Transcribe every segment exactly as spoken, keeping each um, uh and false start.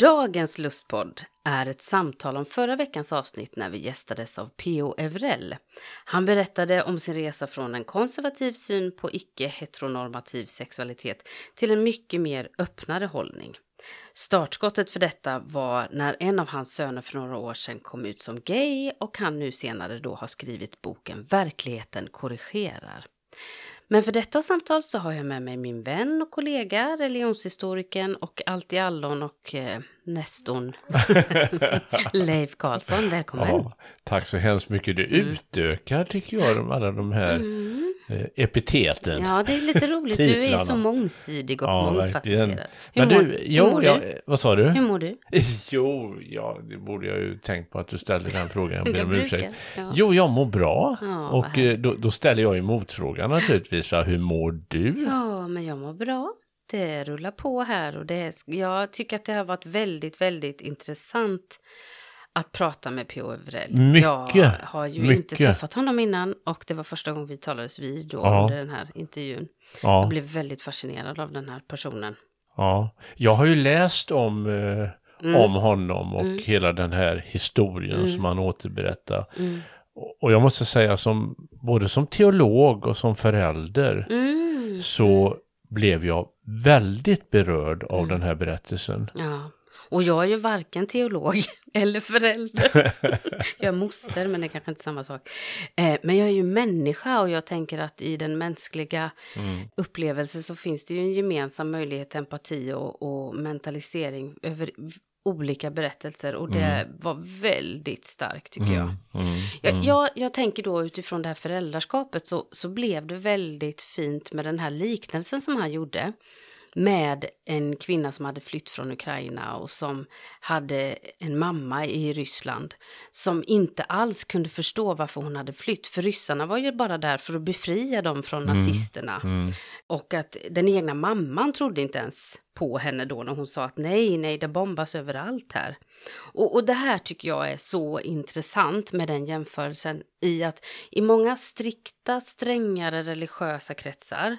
Dagens lustpodd är ett samtal om förra veckans avsnitt när vi gästades av P O Evrell. Han berättade om sin resa från en konservativ syn på icke-heteronormativ sexualitet till en mycket mer öppnare hållning. Startskottet för detta var när en av hans söner för några år sedan kom ut som gay, och han nu senare då har skrivit boken Verkligheten korrigerar. Men för detta samtal så har jag med mig min vän och kollega, religionshistorikern och allt i allon och eh, nästorn Leif Karlsson. Välkommen. Ja, tack så hemskt mycket. Det mm. utökar, tycker jag, de, alla de här mm. eh, epiteten. Ja, det är lite roligt. Du är så mångsidig och ja, mångfacetterad. Men mår, du, jo, hur mår jag, du? Vad sa du? Hur mår du? Jo, ja, det borde jag ju tänkt på att du ställde den frågan. Jag jag brukar, ja. Jo, jag mår bra. Ja, och då, då ställer jag ju motfrågan naturligtvis. Hur mår du? Ja, men jag mår bra. Det rullar på här, och det är, jag tycker att det har varit väldigt, väldigt intressant att prata med P O Evrell. Mycket. Jag har ju mycket. inte träffat honom innan, och det var första gången vi talades vid då ja. under den här intervjun. Ja. Jag blev väldigt fascinerad av den här personen. Ja, jag har ju läst om... Eh, mm. om honom och mm. hela den här historien mm. som han återberättar. Mm. Och jag måste säga, som, både som teolog och som förälder mm. så mm. blev jag väldigt berörd av mm. den här berättelsen. Ja, och jag är ju varken teolog eller förälder. Jag är moster, men det är kanske inte samma sak. Eh, men jag är ju människa, och jag tänker att i den mänskliga mm. upplevelsen så finns det ju en gemensam möjlighet till empati och, och mentalisering över... olika berättelser, och det mm. var väldigt starkt, tycker mm. jag. Mm. Jag, jag. Jag tänker då utifrån det här föräldraskapet så, så blev det väldigt fint med den här liknelsen som han gjorde med en kvinna som hade flytt från Ukraina och som hade en mamma i Ryssland som inte alls kunde förstå varför hon hade flytt. För ryssarna var ju bara där för att befria dem från mm. nazisterna. Mm. Och att den egna mamman trodde inte ens på henne då när hon sa att nej, nej, det bombas överallt här. Och, och det här tycker jag är så intressant med den jämförelsen, i att i många strikta, strängare religiösa kretsar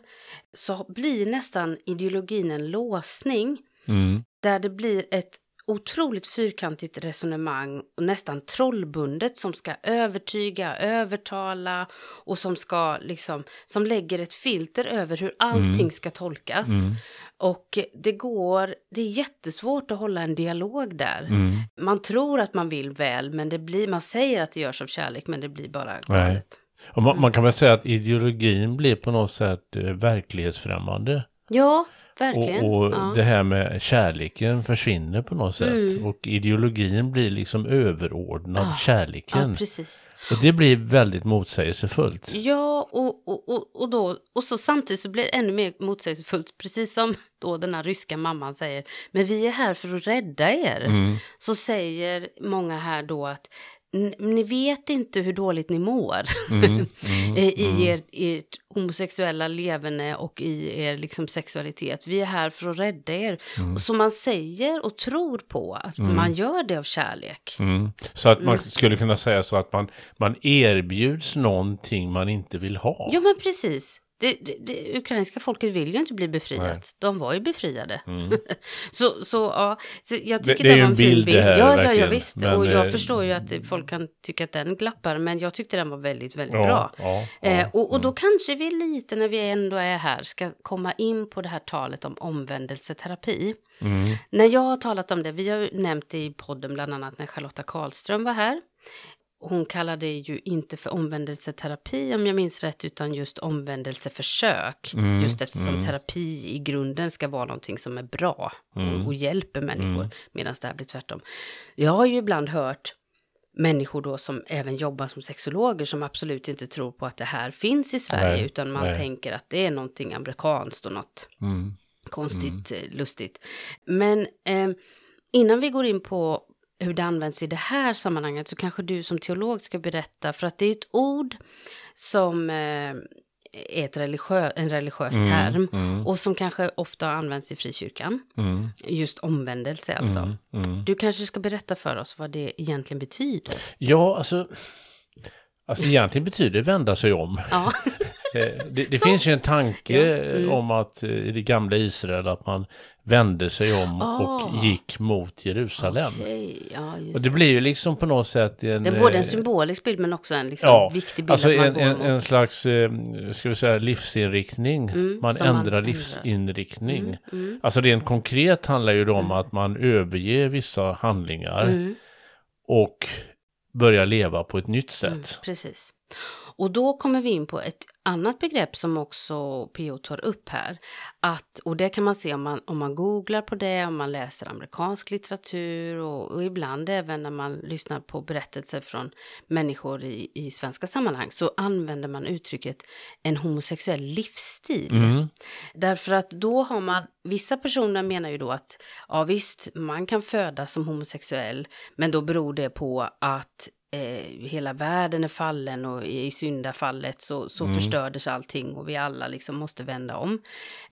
så blir nästan ideologin en låsning mm. där det blir ett otroligt fyrkantigt resonemang och nästan trollbundet som ska övertyga, övertala och som ska liksom, som lägger ett filter över hur allting mm. ska tolkas. Mm. Och det går, det är jättesvårt att hålla en dialog där. Mm. Man tror att man vill väl, men det blir, man säger att det görs av kärlek, men det blir bara galet. Och man, mm. man kan väl säga att ideologin blir på något sätt eh, verklighetsfrämmande. Ja, verkligen. Och, och ja. det här med kärleken försvinner på något sätt. Mm. Och ideologin blir liksom överordnad ja. kärleken. Ja, precis. Och det blir väldigt motsägelsefullt. Ja, och, och, och, och, då, och så samtidigt så blir det ännu mer motsägelsefullt. Precis som då den här ryska mamman säger, men vi är här för att rädda er. Mm. Så säger många här då att ni vet inte hur dåligt ni mår mm, mm, i er, ert homosexuella leverne och i er liksom sexualitet. Vi är här för att rädda er. Mm. Så man säger och tror på att mm. man gör det av kärlek. Mm. Så att man mm. skulle kunna säga så att man, man erbjuds någonting man inte vill ha. Ja, men precis. Det, det, det ukrainska folket vill ju inte bli befriat. Nej. De var ju befriade. Mm. så, så, ja, så jag tycker det, det, det var en, en bild, bild. Det här, ja, ja, ja, visst. Men, och jag eh, förstår ju att folk kan tycka att den glappar, men jag tyckte den var väldigt, väldigt ja, bra. Ja, ja, eh, och, och då mm. kanske vi lite, när vi ändå är här, ska komma in på det här talet om omvändelseterapi. Mm. När jag har talat om det, vi har nämnt det i podden bland annat när Charlotta Karlström var här. hon kallade det ju inte för omvändelseterapi om jag minns rätt, utan just omvändelseförsök. Mm, just eftersom mm. terapi i grunden ska vara någonting som är bra mm. och, och hjälper människor. Mm. Medan det här blir tvärtom. Jag har ju ibland hört människor då som även jobbar som sexologer som absolut inte tror på att det här finns i Sverige. Nej, utan man nej. tänker att det är någonting amerikanskt och något mm. konstigt, mm. lustigt. Men eh, innan vi går in på hur det används i det här sammanhanget så kanske du som teolog ska berätta, för att det är ett ord som eh, är ett religiö- en religiös mm, term mm. och som kanske ofta används i frikyrkan. Mm. Just omvändelse alltså. Mm, mm. Du kanske ska berätta för oss vad det egentligen betyder. Ja, alltså, alltså egentligen betyder vända sig om. Ja. Det, det finns ju en tanke ja, mm. om att i det gamla Israel att man vände sig om oh. och gick mot Jerusalem. Okay. Ja, just och det, det blir ju liksom på något sätt en, det är både en symbolisk bild men också en liksom ja, viktig bild. Alltså att man en, går en, en slags ska vi säga, livsinriktning. Mm, man ändrar man livsinriktning. Mm, mm. Alltså rent konkret handlar ju om mm. att man överger vissa handlingar mm. och börjar leva på ett nytt sätt. Mm, precis. Och då kommer vi in på ett annat begrepp som också P O tar upp här. Att, och det kan man se om man, om man googlar på det, om man läser amerikansk litteratur och, och ibland även när man lyssnar på berättelser från människor i, i svenska sammanhang så använder man uttrycket en homosexuell livsstil. Mm. Därför att då har man, vissa personer menar ju då att ja visst, man kan födas som homosexuell men då beror det på att Eh, hela världen är fallen och i syndafallet så, så mm. förstördes allting och vi alla liksom måste vända om.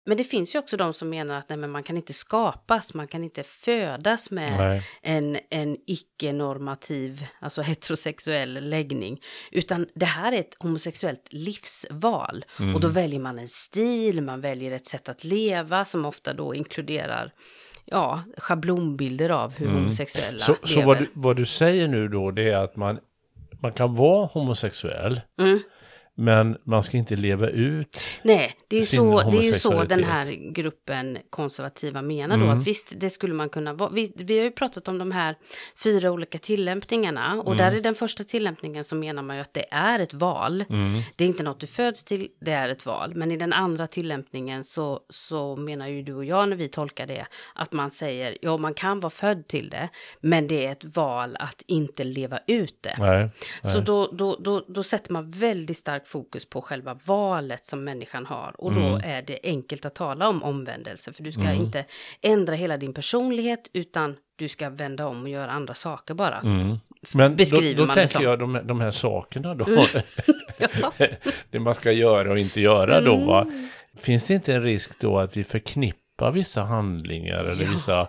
Men det finns ju också de som menar att nej, men man kan inte skapas, man kan inte födas med nej. en, en icke-normativ, alltså heterosexuell läggning, utan det här är ett homosexuellt livsval mm. och då väljer man en stil, man väljer ett sätt att leva som ofta då inkluderar ja, schablonbilder av hur mm. homosexuella så, lever. Så vad du, vad du säger nu då, det är att man, man kan vara homosexuell mm. men man ska inte leva ut. Nej, det är så, det är så den här gruppen konservativa menar mm. då att visst, det skulle man kunna vara. Vi, vi har ju pratat om de här fyra olika tillämpningarna och mm. där är den första tillämpningen som menar man ju att det är ett val. Mm. Det är inte något du föds till, det är ett val. Men i den andra tillämpningen så, så menar ju du och jag när vi tolkar det att man säger, ja man kan vara född till det men det är ett val att inte leva ut det. Nej, nej. Så då, då, då, då sätter man väldigt starkt fokus på själva valet som människan har och då mm. är det enkelt att tala om omvändelse, för du ska mm. inte ändra hela din personlighet utan du ska vända om och göra andra saker bara. Mm. Men beskriver då, då tänker jag de, de här sakerna då mm. ja. det man ska göra och inte göra mm. då va? Finns det inte en risk då att vi förknippar vissa handlingar eller ja. vissa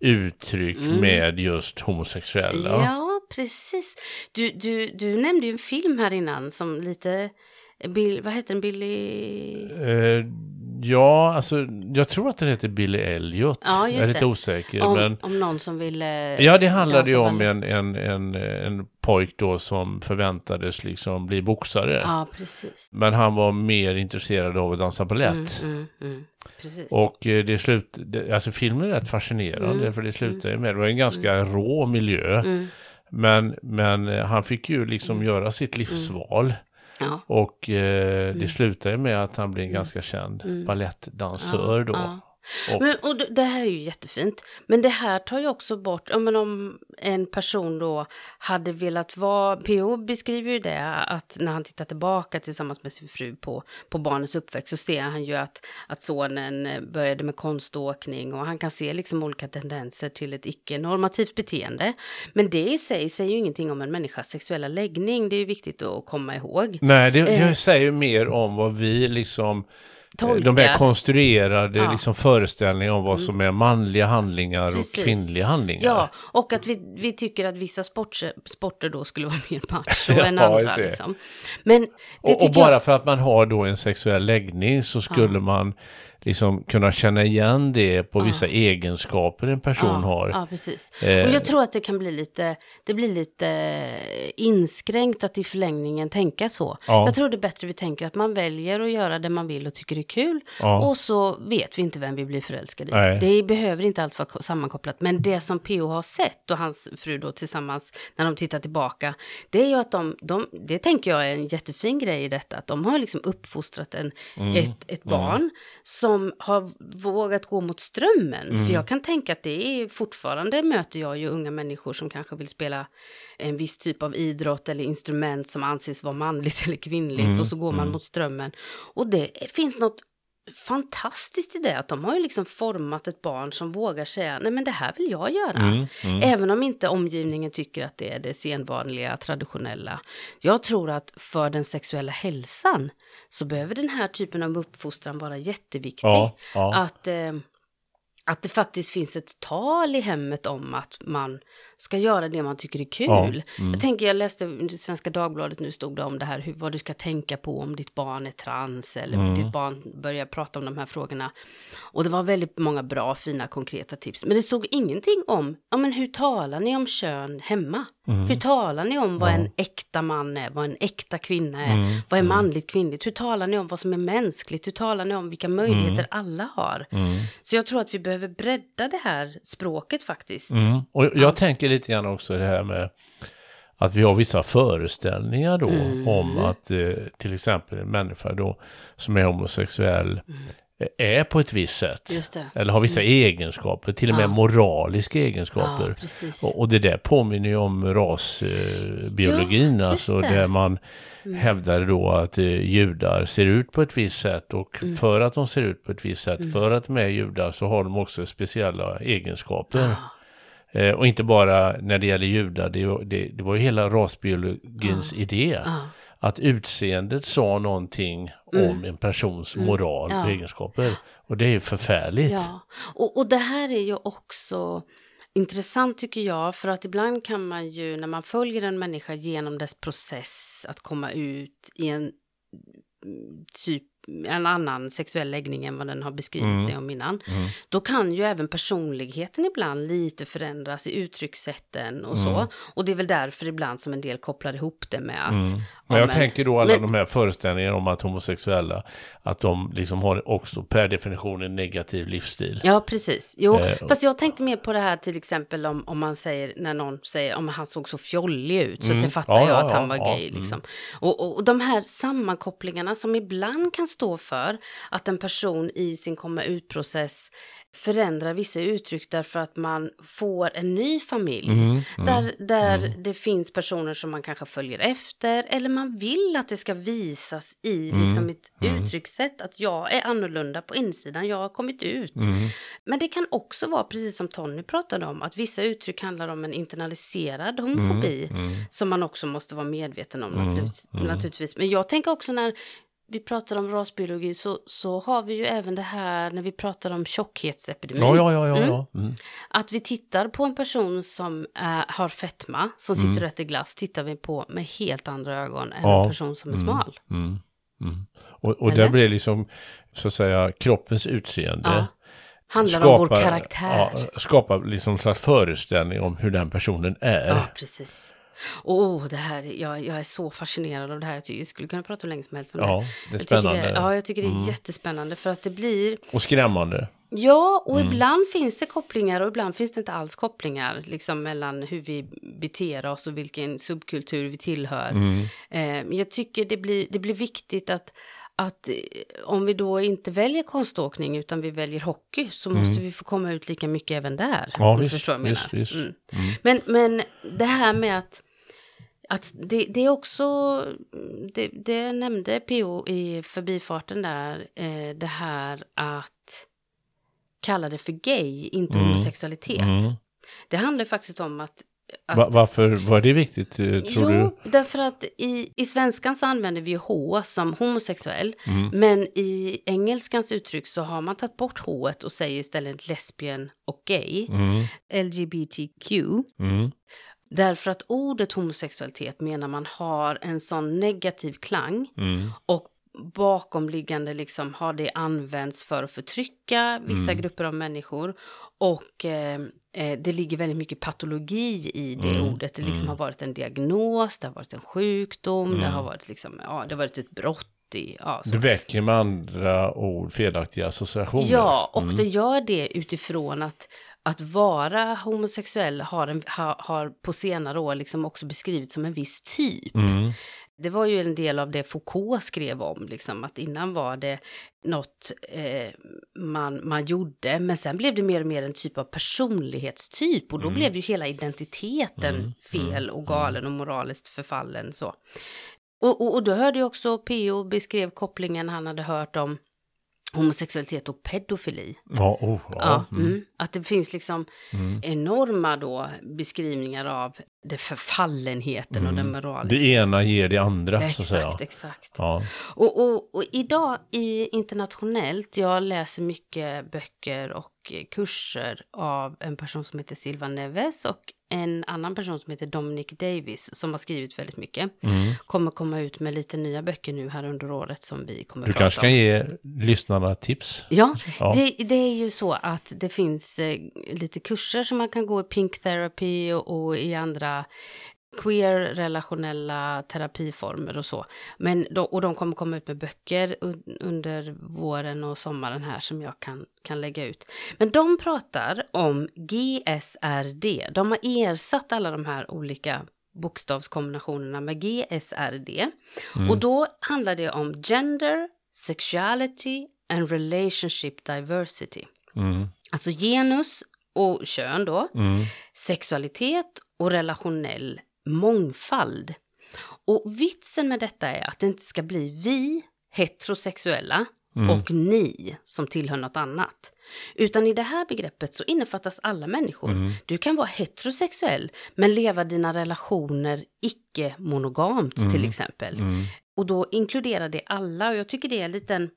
uttryck mm. med just homosexuella? Ja. Precis. Du, du, du nämnde ju en film här innan som lite... Bill, vad heter den? Billy... Uh, ja, alltså... Jag tror att den heter Billy Elliot. Ja, jag är lite det. osäker. Om, men... om någon som ville... Ja, det handlade ju om en, en, en, en pojk då som förväntades liksom bli boxare. Ja, precis. Men han var mer intresserad av att dansa ballett. Mm, mm, mm. Precis. Och det slut... Alltså filmen är rätt fascinerande mm, för det slutar ju mm, med... Det var en ganska mm. rå miljö. Mm. Men, men han fick ju liksom mm. göra sitt livsval. Mm. Ja. Och eh, mm. det slutade med att han blev en ganska känd mm. ballettdansör ja, då. Ja. Och, men, och det här är ju jättefint. Men det här tar ju också bort... Ja, men om en person då hade velat vara... P O beskriver ju det att när han tittar tillbaka tillsammans med sin fru på, på barnens uppväxt så ser han ju att, att sonen började med konståkning och han kan se liksom olika tendenser till ett icke-normativt beteende. Men det i sig säger ju ingenting om en människas sexuella läggning. Det är ju viktigt att komma ihåg. Nej, det, det säger ju mer om vad vi liksom... Tolka. De här konstruerade ja. liksom föreställningar om vad som är manliga handlingar Precis. och kvinnliga handlingar. Ja, och att vi, vi tycker att vissa sporter, sporter då skulle vara mer macho ja, än andra. Liksom. Men det och och bara jag... för att man har då en sexuell läggning så skulle ja. man liksom kunna känna igen det på ja. vissa egenskaper en person ja. har. Ja, precis. Eh. Och jag tror att det kan bli lite, det blir lite inskränkt att i förlängningen tänka så. Ja. Jag tror det är bättre vi tänker att man väljer att göra det man vill och tycker det är kul. Ja. Och så vet vi inte vem vi blir förälskade i. Nej. Det behöver inte alls vara sammankopplat. Men det som P O har sett och hans fru då tillsammans när de tittar tillbaka, det är ju att de, de det tänker jag är en jättefin grej i detta, att de har liksom uppfostrat en, mm. ett, ett barn mm. som har vågat gå mot strömmen. Mm. För jag kan tänka att det är fortfarande, möter jag ju unga människor som kanske vill spela en viss typ av idrott eller instrument som anses vara manligt eller kvinnligt mm. och så går man mm. mot strömmen. Och det finns något fantastiskt i det, att de har ju liksom format ett barn som vågar säga nej men det här vill jag göra, mm, mm. även om inte omgivningen tycker att det är det sedvanliga, traditionella. Jag tror att för den sexuella hälsan så behöver den här typen av uppfostran vara jätteviktig, ja, ja. Att, eh, att det faktiskt finns ett tal i hemmet om att man ska göra det man tycker är kul. Ja, mm. Jag tänker, jag läste Svenska Dagbladet, nu stod det om det här, hur, vad du ska tänka på om ditt barn är trans eller mm. om ditt barn börjar prata om de här frågorna. Och det var väldigt många bra, fina, konkreta tips. Men det stod ingenting om, ja men hur talar ni om kön hemma? Mm. Hur talar ni om vad ja. en äkta man är, vad en äkta kvinna är, mm. vad är manligt, kvinnligt? Hur talar ni om vad som är mänskligt? Hur talar ni om vilka möjligheter mm. alla har? Mm. Så jag tror att vi behöver bredda det här språket faktiskt. Mm. Och jag, jag tänker lite grann också det här med att vi har vissa föreställningar då mm. om att eh, till exempel en människa då som är homosexuell mm. är på ett visst sätt. Just det. Eller har vissa mm. egenskaper, till och med ja. moraliska egenskaper. Ja, och, och det där påminner ju om rasbiologin, eh, alltså det. Där man mm. hävdar då att eh, judar ser ut på ett visst sätt, och mm. för att de ser ut på ett visst sätt, mm. för att de är judar, så har de också speciella egenskaper. Ja. Eh, och inte bara när det gäller judar, det, det, det var ju hela rasbiologins ja. idé. Ja. Att utseendet sa någonting mm. om en persons moral mm. ja. och egenskaper. Och det är ju förfärligt. Ja. Och, och det här är ju också intressant tycker jag. För att ibland kan man ju, när man följer en människa genom dess process att komma ut i en typ, en annan sexuell läggning än vad den har beskrivit mm. sig om innan. Mm. Då kan ju även personligheten ibland lite förändras i uttryckssätten och mm. så. Och det är väl därför ibland som en del kopplar ihop det med att... Mm. Men jag men, tänker då alla men, de här föreställningarna om att homosexuella, att de liksom har också per definition en negativ livsstil. Ja, precis. Jo, eh, fast jag tänkte mer på det här till exempel om, om man säger, när någon säger om han såg så fjollig ut, så mm. det fattar ja, jag att ja, han var ja, gay. Ja, liksom. mm. och, och, och de här sammankopplingarna som ibland kan stå för att en person i sin komma ut-process förändrar vissa uttryck därför att man får en ny familj mm, mm, där, där mm. det finns personer som man kanske följer efter, eller man vill att det ska visas i mm, liksom ett mm. uttryckssätt att jag är annorlunda på insidan, jag har kommit ut. Mm. Men det kan också vara precis som Tony pratade om, att vissa uttryck handlar om en internaliserad homofobi mm, mm. som man också måste vara medveten om mm, naturligt, mm. naturligtvis. Men jag tänker också när vi pratar om rasbiologi så, så har vi ju även det här när vi pratar om tjockhetsepidemi. Ja, ja, ja, ja, mm. ja. Mm. Att vi tittar på en person som äh, har fetma, som sitter mm. rätt i glass, tittar vi på med helt andra ögon än ja. en person som är mm. smal. Mm. Mm. Och, och där blir liksom, så att säga, kroppens utseende. Ja. Handlar skapar, om vår karaktär. Ja, skapar liksom en slags föreställning om hur den personen är. Ja, precis. Åh, oh, det här, jag, jag är så fascinerad av det här. Jag, tycker, jag skulle kunna prata hur länge som helst om ja, det. Är jag spännande. Det. Ja, jag tycker det är mm. jättespännande för att det blir... Och skrämmande. Ja, och mm. ibland finns det kopplingar och ibland finns det inte alls kopplingar liksom, mellan hur vi beter oss och vilken subkultur vi tillhör. Mm. Eh, jag tycker det blir, det blir viktigt att att om vi då inte väljer konståkning utan vi väljer hockey så mm. måste vi få komma ut lika mycket även där. Ja, visst, förstår jag visst, visst. Mm. Mm. Men, men det här med att, att det, det är också, det, det nämnde P O i förbifarten där, eh, det här att kalla det för gay, inte mm. homosexualitet. Mm. Det handlar faktiskt om att Att, Varför var det viktigt, tror jo, du? Därför att i, i svenskan så använder vi H som homosexuell. Mm. Men i engelskans uttryck så har man tagit bort H och säger istället lesbian och gay. Mm. L G B T Q. Mm. Därför att ordet homosexualitet menar man har en sån negativ klang. Mm. Och bakomliggande liksom har det använts för att förtrycka vissa mm. grupper av människor, och eh, det ligger väldigt mycket patologi i det mm. ordet. Det liksom mm. har varit en diagnos, det har varit en sjukdom, mm. det har varit liksom, ja, det har varit ett brott. I, ja, du väcker med andra ord felaktiga associationer. Ja, och mm. det gör det utifrån att att vara homosexuell har, en, ha, har på senare år liksom också beskrivits som en viss typ. Mm. Det var ju en del av det Foucault skrev om, liksom, att innan var det något eh, man, man gjorde, men sen blev det mer och mer en typ av personlighetstyp, och då mm. blev ju hela identiteten mm. fel och galen och moraliskt förfallen så. Och, och, och då hörde jag också, P O beskrev kopplingen han hade hört om homosexualitet och pedofili. Ja, oh, ja. ja mm. Mm. Att det finns liksom mm. enorma då beskrivningar av det förfallenheten mm. och den moraliska. Det ena ger det andra, exakt, så att säga. Exakt, exakt. Ja. Och, och, och idag i internationellt, jag läser mycket böcker och kurser av en person som heter Silva Neves och en annan person som heter Dominic Davis, som har skrivit väldigt mycket. Mm. Kommer komma ut med lite nya böcker nu här under året som vi kommer du prata om. Du kanske kan ge lyssnarna tips? Ja, ja. Det, det är ju så att det finns eh, lite kurser som man kan gå i Pink Therapy och, och i andra queer-relationella terapiformer och så. Men då, och de kommer komma ut med böcker un, under våren och sommaren här som jag kan, kan lägga ut. Men de pratar om G S R D. De har ersatt alla de här olika bokstavskombinationerna med G S R D. Mm. Och då handlar det om gender, sexuality and relationship diversity. Mm. Alltså genus och kön då. Mm. Sexualitet och relationell mångfald. Och vitsen med detta är att det inte ska bli vi heterosexuella mm. och ni som tillhör något annat. Utan i det här begreppet så innefattas alla människor. Mm. Du kan vara heterosexuell men leva dina relationer icke-monogamt mm. till exempel. Mm. Och då inkluderar det alla, och jag tycker det är en liten...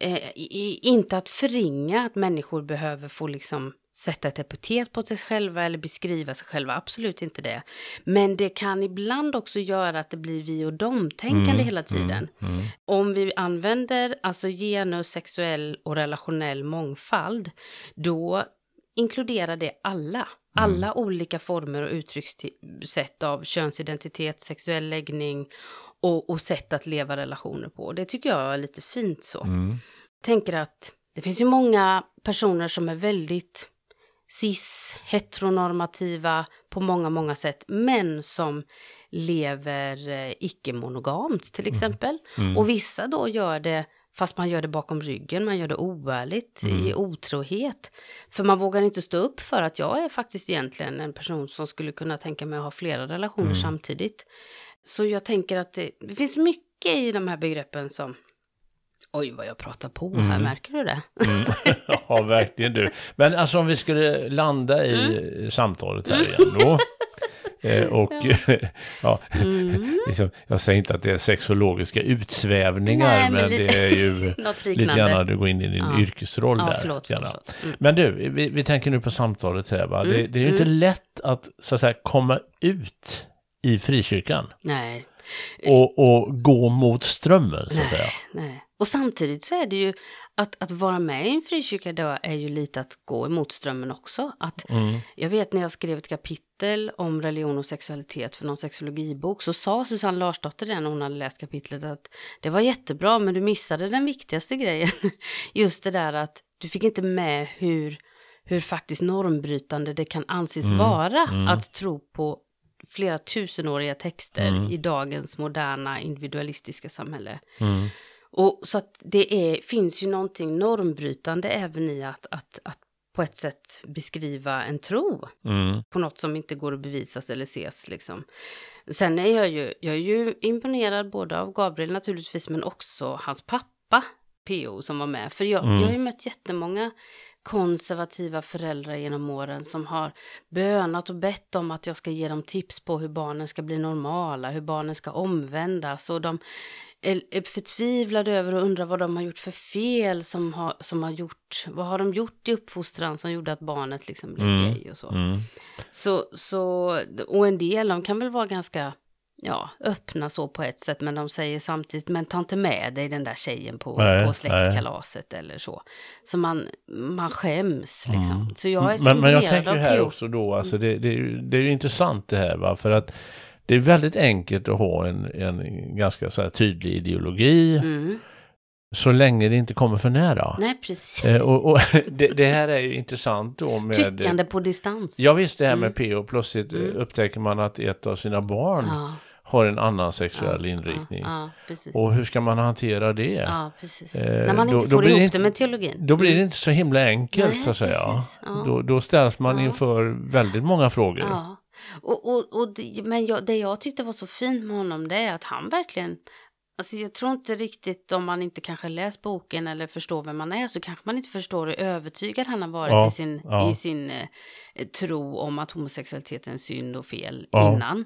Eh, i, inte att förringa att människor behöver få liksom sätta ett epitet på sig själva eller beskriva sig själva, absolut inte det. Men det kan ibland också göra att det blir vi och dom-tänkande mm, hela tiden. Mm, mm. Om vi använder alltså genus, sexuell och relationell mångfald, då inkluderar det alla. Alla mm. olika former och uttryckssätt av könsidentitet, sexuell läggning och, och sätt att leva relationer på. Det tycker jag är lite fint så. Mm. Tänker att det finns ju många personer som är väldigt cis, heteronormativa på många, många sätt. Men som lever eh, icke-monogamt till exempel. Mm. Mm. Och vissa då gör det, fast man gör det bakom ryggen, man gör det oärligt, mm. i otrohet. För man vågar inte stå upp för att jag är faktiskt egentligen en person som skulle kunna tänka mig att ha flera relationer mm. samtidigt. Så jag tänker att det, det finns mycket i de här begreppen som... Oj, vad jag pratar på här, mm. märker du det? Mm. Ja, verkligen du. Men alltså om vi skulle landa i mm. samtalet här igen då. Eh, och ja, ja mm. liksom, jag säger inte att det är sexologiska utsvävningar. Nej, men, men lite, det är ju lite grann när du går in i din ja. yrkesroll ja, där. Förlåt, förlåt. Mm. Men du, vi, vi tänker nu på samtalet här va? Mm. Det, det är ju mm. inte lätt att, så att säga, komma ut i frikyrkan. Nej. Och, och gå mot strömmen så att nej, säga. Nej. Och samtidigt så är det ju att, att vara med i en frikyrka idag är ju lite att gå emot strömmen också. Att, mm. jag vet när jag skrev ett kapitel om religion och sexualitet för någon sexologibok, så sa Susanne Larsdotter det när hon hade läst kapitlet att det var jättebra, men du missade den viktigaste grejen. Just det där att du fick inte med hur, hur faktiskt normbrytande det kan anses mm. vara mm. att tro på flera tusenåriga texter mm. i dagens moderna individualistiska samhälle. Mm. Och så att det är, finns ju någonting normbrytande även i att, att, att på ett sätt beskriva en tro mm. på något som inte går att bevisas eller ses liksom. Sen är jag ju, jag är ju imponerad både av Gabriel naturligtvis, men också hans pappa P O som var med. För jag, mm. jag har ju mött jättemånga konservativa föräldrar genom åren som har bönat och bett om att jag ska ge dem tips på hur barnen ska bli normala, hur barnen ska omvändas, och de är förtvivlade över och undrar vad de har gjort för fel som har, som har gjort, vad har de gjort i uppfostran som gjorde att barnet liksom blev mm. gay och så. Mm. så. Så, och en del, de kan väl vara ganska ja, öppna så på ett sätt, men de säger samtidigt, men ta inte med dig den där tjejen på, nej, på släktkalaset, nej, eller så. Så man, man skäms liksom. Mm. Så jag är så men, men jag tänker här P O också då, alltså det, det, det är ju intressant det här, va? För att det är väldigt enkelt att ha en, en ganska så här tydlig ideologi, mm, så länge det inte kommer för nära. Nej, precis. Eh, och och det, det här är ju intressant då med... Tyckande på distans. Ja, visst, det här mm. med P O. Plötsligt mm. upptäcker man att ett av sina barn ja. har en annan sexuell ja, inriktning. Ja, ja, och hur ska man hantera det? Ja, precis. Eh, När man inte då, får då ihop det inte, med teologin. Då blir det inte så himla enkelt, nej, så att säga. Ja. Då, då ställs man ja. inför väldigt många frågor. Ja. Och, och, och det, men jag, det jag tyckte var så fint med honom, det är att han verkligen... Alltså jag tror inte riktigt, om man inte kanske läst boken eller förstår vem man är, så kanske man inte förstår hur övertygad han har varit ja, i sin, ja. i sin eh, tro om att homosexualitet är en synd och fel ja. innan.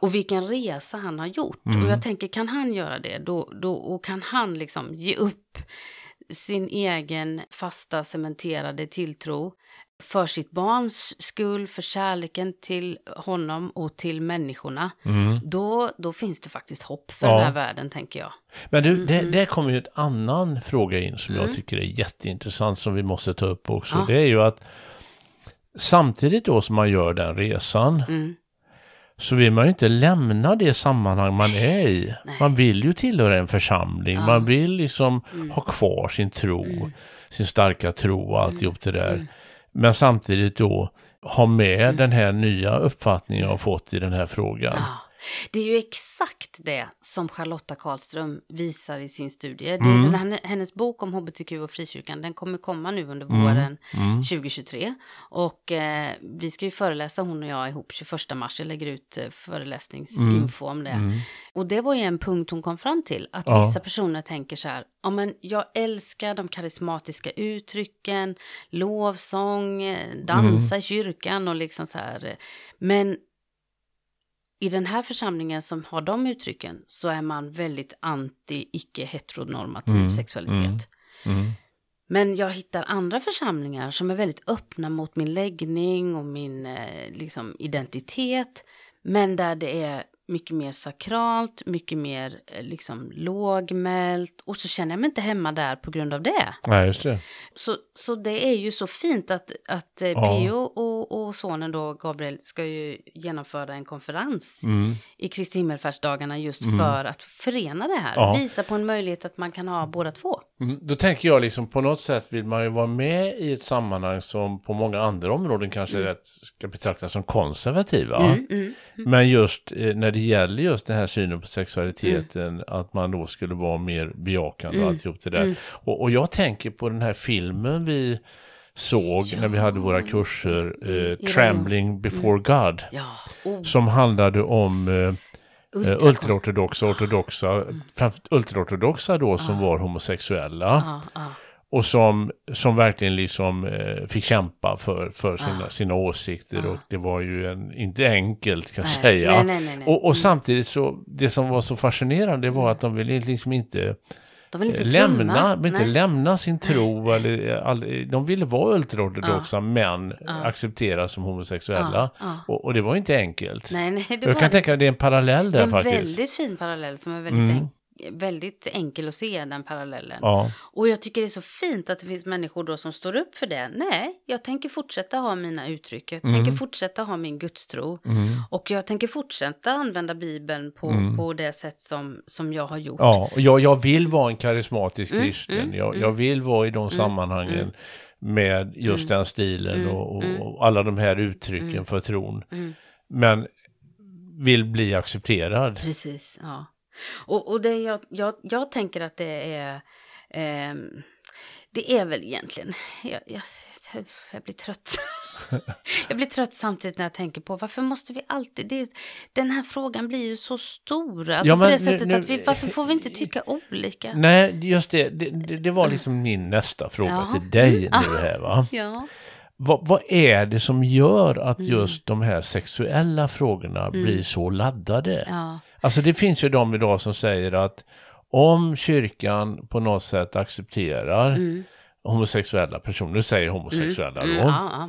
Och vilken resa han har gjort. Mm. Och jag tänker, kan han göra det? Då, då, och kan han liksom ge upp sin egen fasta, cementerade tilltro för sitt barns skull, för kärleken till honom och till människorna, mm. då, då finns det faktiskt hopp för ja. den här världen, tänker jag. Men du, mm. det, där kommer ju en annan fråga in som mm. jag tycker är jätteintressant, som vi måste ta upp också. Ja. Det är ju att samtidigt då som man gör den resan, mm. så vill man ju inte lämna det sammanhang man är i. Nej. Man vill ju tillhöra en församling, ja. man vill liksom mm. ha kvar sin tro, mm. sin starka tro och alltihop det där. Mm. Men samtidigt då ha med mm. den här nya uppfattningen jag har fått i den här frågan. Ja, det är ju exakt det som Charlotta Karlström visar i sin studie. Det mm. den här, hennes bok om H B T Q och frikyrkan, den kommer komma nu under våren mm. tjugo tjugotre. Och eh, vi ska ju föreläsa hon och jag ihop tjugoförsta mars. Jag lägger ut eh, föreläsningsinfo mm. om det. Mm. Och det var ju en punkt hon kom fram till. Att ja. vissa personer tänker så här: ja, men jag älskar de karismatiska uttrycken, lovsång, dansa mm. i kyrkan och liksom så här. Men i den här församlingen som har de uttrycken så är man väldigt anti, icke-heteronormativ mm. sexualitet. Mm. Mm. Men jag hittar andra församlingar som är väldigt öppna mot min läggning och min eh, liksom, identitet. Men där det är mycket mer sakralt, mycket mer liksom lågmält, och så känner jag mig inte hemma där på grund av det. Nej, just det. Så, så det är ju så fint att, att ja. P O och, och sonen då, Gabriel, ska ju genomföra en konferens mm. i Kristi himmelfärdsdagarna just mm. för att förena det här. Ja. Visa på en möjlighet att man kan ha båda två. Mm. Då tänker jag liksom, på något sätt vill man ju vara med i ett sammanhang som på många andra områden kanske mm. rätt ska betraktas som konservativa. Mm, mm, mm. Men just eh, när det gäller just den här synen på sexualiteten, mm. att man då skulle vara mer bejakande mm. och alltihop det där. Mm. Och, och jag tänker på den här filmen vi såg ja. när vi hade våra kurser, eh, ja. Trembling Before mm. God, ja. oh. som handlade om eh, Ultra- ultraortodoxa, ortodoxa, mm. ultraortodoxa då som ah. var homosexuella ah, ah. och som, som verkligen liksom eh, fick kämpa för, för sina, ah. sina åsikter ah. och det var ju en, inte enkelt kan jag säga. Nej, nej, nej, nej. Och, och mm. samtidigt så, det som var så fascinerande var att de ville liksom inte de ville inte, lämna, vill inte lämna sin tro. Eller, all, de ville vara ultraortodoxa ja. men ja. accepteras som homosexuella. Ja. Ja. Och, och det var inte enkelt. Nej, nej, det jag kan det. tänka att det är en parallell där faktiskt. Det är en faktiskt. väldigt fin parallell som är väldigt, mm. enk- väldigt enkel att se, den parallellen. Ja. Och jag tycker det är så fint att det finns människor då som står upp för det. Nej, jag tänker fortsätta ha mina uttryck. Jag tänker mm. fortsätta ha min gudstro. Mm. Och jag tänker fortsätta använda Bibeln på, mm. på det sätt som, som jag har gjort. Ja, och jag, jag vill vara en karismatisk mm, kristen. Mm, jag, mm. jag vill vara i de mm, sammanhangen mm. med just mm, den stilen mm, och, och, mm. och alla de här uttrycken mm, för tron. Mm. Men vill bli accepterad. Precis, ja. Och, och det jag, jag, jag tänker att det är... Eh, det är väl egentligen... Jag, jag, jag blir trött. jag blir trött samtidigt när jag tänker på... Varför måste vi alltid... Det, den här frågan blir ju så stor. Alltså ja, på det sättet nu, att vi... Varför får vi inte tycka olika? Nej, just det. Det, det, det var liksom min nästa fråga ja. till dig nu här, va? Ja. Va, vad är det som gör att just mm. de här sexuella frågorna mm. blir så laddade? Ja. Alltså det finns ju de idag som säger att om kyrkan på något sätt accepterar mm. homosexuella personer, säger homosexuella mm. då, mm, ja, ja.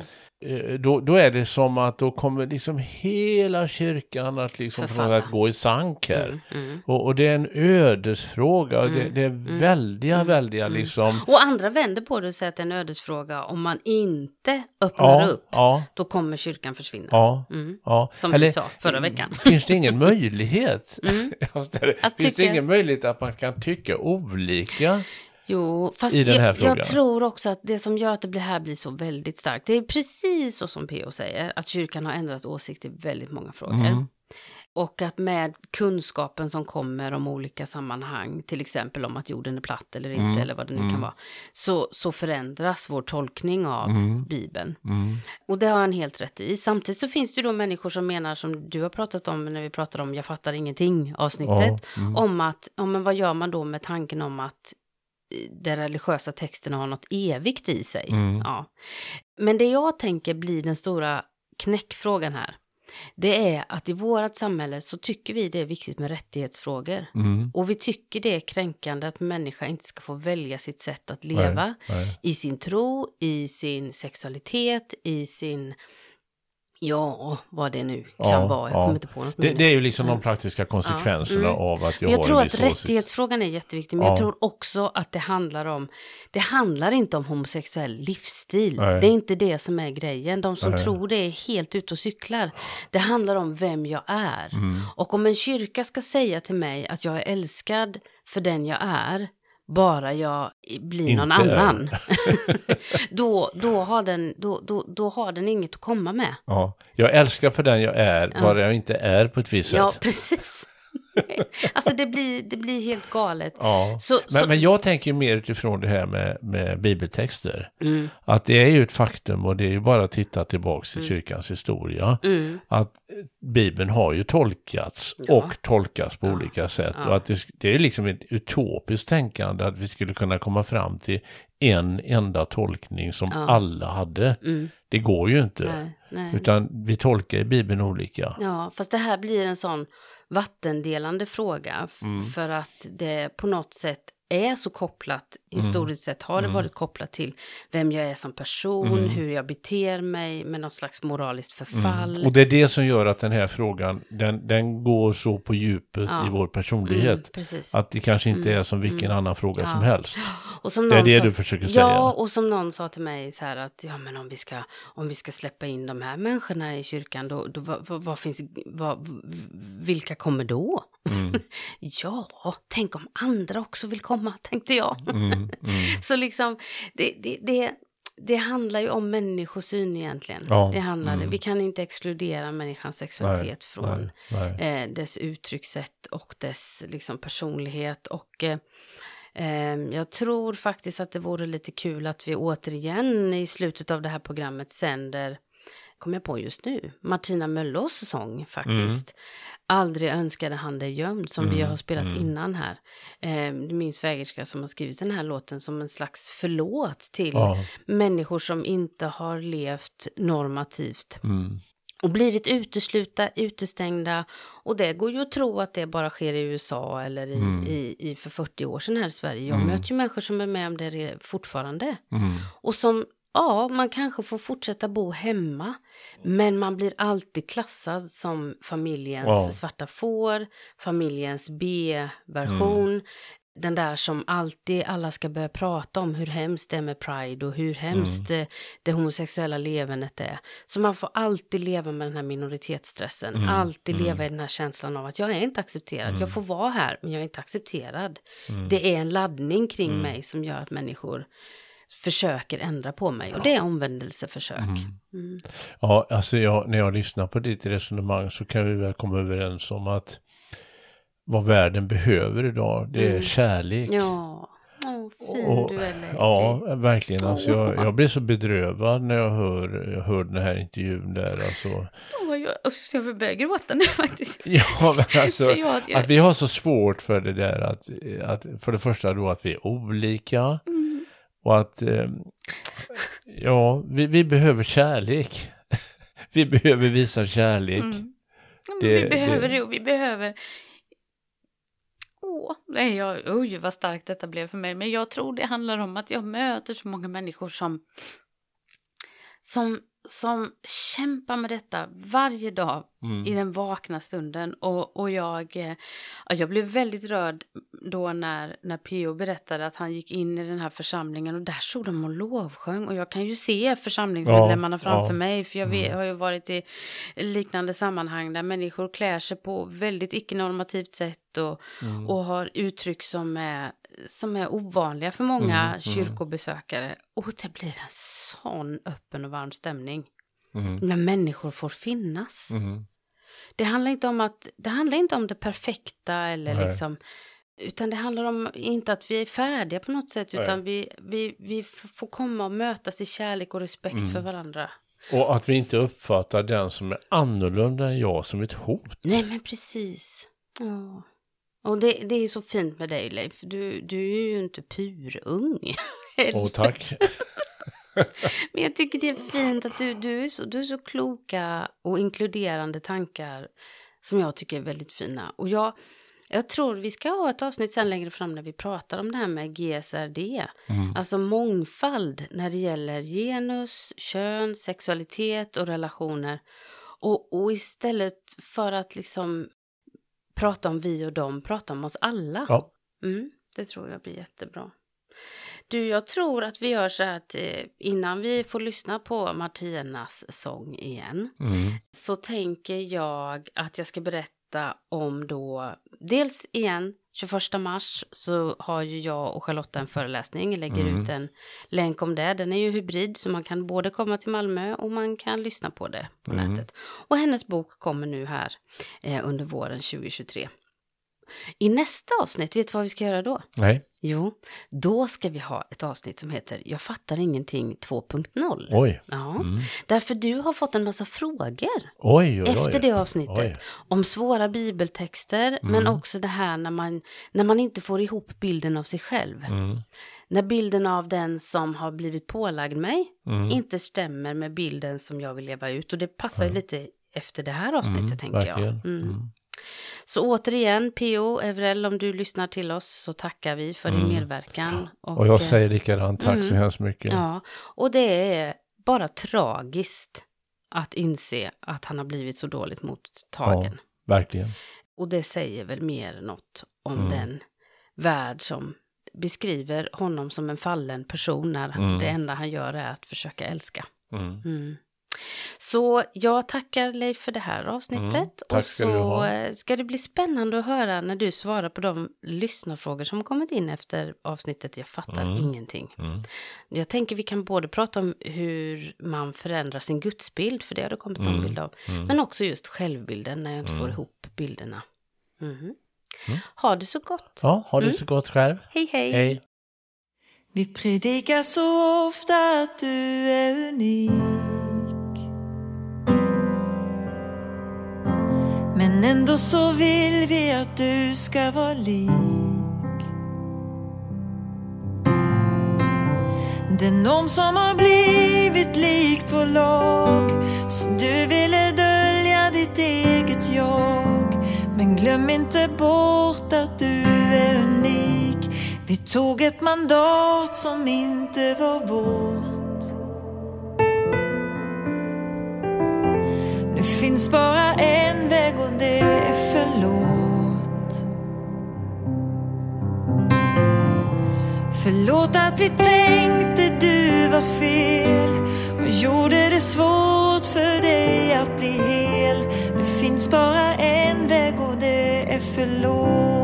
Då, då är det som att då kommer liksom hela kyrkan att liksom från att gå i sank här. Mm, mm. Och, och det är en ödesfråga. Mm, det, det är mm, väldiga, mm, väldiga mm. liksom. Och andra vänder på det och säger att det är en ödesfråga. Om man inte öppnar ja, upp, ja. då kommer kyrkan försvinna. Ja, mm. ja. Som Eller, vi sa förra veckan. Finns det ingen möjlighet? Mm. Finns tycka... det ingen möjlighet att man kan tycka olika? Jo, fast jag, jag tror också att det som gör att det blir här blir så väldigt starkt. Det är precis så som P O säger, att kyrkan har ändrat åsikt i väldigt många frågor. Mm. Och att med kunskapen som kommer om olika sammanhang, till exempel om att jorden är platt eller inte, mm. eller vad det nu mm. kan vara, så, så förändras vår tolkning av mm. Bibeln. Mm. Och det har han helt rätt i. Samtidigt så finns det ju då människor som menar, som du har pratat om när vi pratade om Jag fattar ingenting-avsnittet, ja. mm. om att, ja, men vad gör man då med tanken om att den religiösa texten har något evigt i sig. Mm. Ja. Men det jag tänker blir den stora knäckfrågan här, det är att i vårat samhälle så tycker vi det är viktigt med rättighetsfrågor. Mm. Och vi tycker det är kränkande att människa inte ska få välja sitt sätt att leva. Nej, nej. I sin tro, i sin sexualitet, i sin... Ja, vad det nu kan ja, vara. Jag ja. kommer inte på något. Det, det är ju liksom de praktiska konsekvenserna ja. mm. av att jag, jag har tror en viss åsikt. Jag tror att rättighetsfrågan är jätteviktig, men ja. jag tror också att det handlar om, det handlar inte om homosexuell livsstil. Nej. Det är inte det som är grejen. De som Nej. tror det är helt ute och cyklar. Det handlar om vem jag är. Mm. Och om en kyrka ska säga till mig att jag är älskad för den jag är, bara jag blir inte någon annan. då, då, har den, då, då, då har den inget att komma med. Ja, jag älskar för den jag är, ja. bara jag inte är på ett visst sätt. Ja, precis. Alltså det blir, det blir helt galet. Ja. Så, men, så... men jag tänker ju mer utifrån det här med, med bibeltexter. Mm. Att det är ju ett faktum, och det är ju bara att titta tillbaka till mm. kyrkans historia. Mm. Att Bibeln har ju tolkats ja. och tolkas på ja. olika sätt. Ja. Och att det, det är liksom ett utopiskt tänkande att vi skulle kunna komma fram till en enda tolkning som ja. alla hade. Mm. Det går ju inte. Nej, nej. Utan vi tolkar i Bibeln olika. Ja, fast det här blir en sån vattendelande fråga f- mm. för att det på något sätt är så kopplat, historiskt mm. sett har det varit kopplat till vem jag är som person, mm. hur jag beter mig, med något slags moraliskt förfall. Mm. Och det är det som gör att den här frågan, den, den går så på djupet ja. i vår personlighet, mm, att det kanske inte mm. är som vilken mm. annan fråga ja. som helst. Och som det är det sa, du försöker ja, säga. Ja, och som någon sa till mig så här att, ja men om vi ska, om vi ska släppa in de här människorna i kyrkan, då, då vad, vad finns, vad, vilka kommer då? Mm. Ja, tänk om andra också vill komma, tänkte jag. Mm, mm. Så liksom, det, det, det, det handlar ju om människosyn egentligen. Ja, det handlar, mm. vi kan inte exkludera människans sexualitet nej, från nej, nej. Eh, dess uttryckssätt och dess liksom, personlighet. Och eh, eh, jag tror faktiskt att det vore lite kul att vi återigen i slutet av det här programmet sänder, kommer jag på just nu, Martina Möllås sång faktiskt. Mm. Aldrig önskade han dig gömd, som mm, vi har spelat mm. innan här. Eh, min svägerska som har skrivit den här låten som en slags förlåt till ja. människor som inte har levt normativt. Mm. Och blivit uteslutna, utestängda. Och det går ju att tro att det bara sker i U S A eller i, mm. i, i för fyrtio år sedan här i Sverige. Jag mm. möter ju människor som är med om det fortfarande. Mm. Och som... Ja, man kanske får fortsätta bo hemma, men man blir alltid klassad som familjens wow. svarta får, familjens B-version. Mm. Den där som alltid alla ska börja prata om hur hemskt det är med Pride och hur hemskt mm. det, det homosexuella levandet är. Så man får alltid leva med den här minoritetsstressen. Mm. Alltid mm. leva i den här känslan av att jag är inte accepterad. Mm. Jag får vara här, men jag är inte accepterad. Mm. Det är en laddning kring mm. mig som gör att människor... försöker ändra på mig. Och det är omvändelseförsök. Mm. Mm. Ja, alltså jag, när jag lyssnar på ditt resonemang så kan vi väl komma överens om att vad världen behöver idag, det är mm. kärlek. Ja, oh, fin och, du är Leif. Ja, verkligen. Oh. Alltså jag, jag blir så bedrövad när jag hör, jag hör den här intervjun där. Alltså. Oh, jag, jag börjar gråta nu faktiskt. Ja, men alltså jag, jag... att vi har så svårt för det där att, att för det första då att vi är olika. Mm. Och att, eh, ja, vi, vi behöver kärlek. Vi behöver visa kärlek. Mm. Det, vi behöver det och vi behöver... Åh, nej, jag, oj, vad starkt detta blev för mig. Men jag tror det handlar om att jag möter så många människor som... som som kämpar med detta varje dag mm. i den vakna stunden. Och, och jag, ja, jag blev väldigt rörd då när, när P O berättade att han gick in i den här församlingen. Och där såg de och lovsjöng. Och jag kan ju se församlingsmedlemmarna ja, framför ja. mig. För jag vet, mm. har ju varit i liknande sammanhang där människor klär sig på väldigt icke-normativt sätt. Och, mm. och har uttryck som är, som är ovanliga för många mm. kyrkobesökare. Och det blir en sån öppen och varm stämning. Mm. När människor får finnas. Mm. Det handlar inte om att det handlar inte om det perfekta eller Nej. liksom, utan det handlar om inte att vi är färdiga på något sätt, Nej. utan vi vi vi får komma och mötas i kärlek och respekt mm. för varandra. Och att vi inte uppfattar den som är annorlunda än jag som ett hot. Nej, men precis. Ja. Och det, det är så fint med dig, Leif. Du, du är ju inte purung. Åh, oh, tack. Men jag tycker det är fint att du, du, är så, du är så kloka och inkluderande tankar som jag tycker är väldigt fina. Och jag, jag tror vi ska ha ett avsnitt sen längre fram när vi pratar om det här med G S R D. Mm. Alltså mångfald när det gäller genus, kön, sexualitet och relationer. Och, och istället för att liksom... prata om vi och dem, prata om oss alla. Ja. Mm, det tror jag blir jättebra. Du, jag tror att vi gör så här att innan vi får lyssna på Martinas sång igen. Mm. Så tänker jag att jag ska berätta om då, dels igen tjugoförsta mars så har ju jag och Charlotta en föreläsning. Jag lägger mm. ut en länk om det. Den är ju hybrid så man kan både komma till Malmö och man kan lyssna på det på mm. nätet. Och hennes bok kommer nu här eh, under våren tjugohundratjugotre. I nästa avsnitt, vet du vad vi ska göra då? Nej. Jo, då ska vi ha ett avsnitt som heter Jag fattar ingenting två punkt noll. Oj. Ja, mm. därför du har fått en massa frågor oj, oj, efter oj. det avsnittet. Oj. Om svåra bibeltexter, mm. men också det här när man, när man inte får ihop bilden av sig själv. Mm. När bilden av den som har blivit pålagd mig mm. inte stämmer med bilden som jag vill leva ut. Och det passar ju mm. lite efter det här avsnittet, mm, tänker verkligen. jag. Mm. Mm. Så återigen, P O Evrell, om du lyssnar till oss så tackar vi för din mm. medverkan. Och, och jag säger likadant, tack mm. så hemskt mycket. Ja, och det är bara tragiskt att inse att han har blivit så dåligt mottagen. Ja, verkligen. Och det säger väl mer något om mm. den värld som beskriver honom som en fallen person när mm. det enda han gör är att försöka älska. Mm. Mm. Så jag tackar Leif för det här avsnittet mm, och så ska, ska det bli spännande att höra när du svarar på de lyssnarfrågor som kommit in efter avsnittet Jag fattar mm. ingenting. Mm. Jag tänker vi kan både prata om hur man förändrar sin gudsbild, för det har det kommit mm. en bild av, mm. men också just självbilden när jag inte mm. får ihop bilderna. Mm. Mm. Ha det så gott. Ja, ha det mm. så gott själv. Hej hej. hej. Vi predikar så ofta att du är unik. Men ändå så vill vi att du ska vara lik den om som har blivit likt på lag. Så du ville dölja ditt eget jag, men glöm inte bort att du är unik. Vi tog ett mandat som inte var vårt. Finns bara en väg och det är förlåt. Förlåt att vi tänkte du var fel och gjorde det svårt för dig att bli hel. Det finns bara en väg och det är förlåt.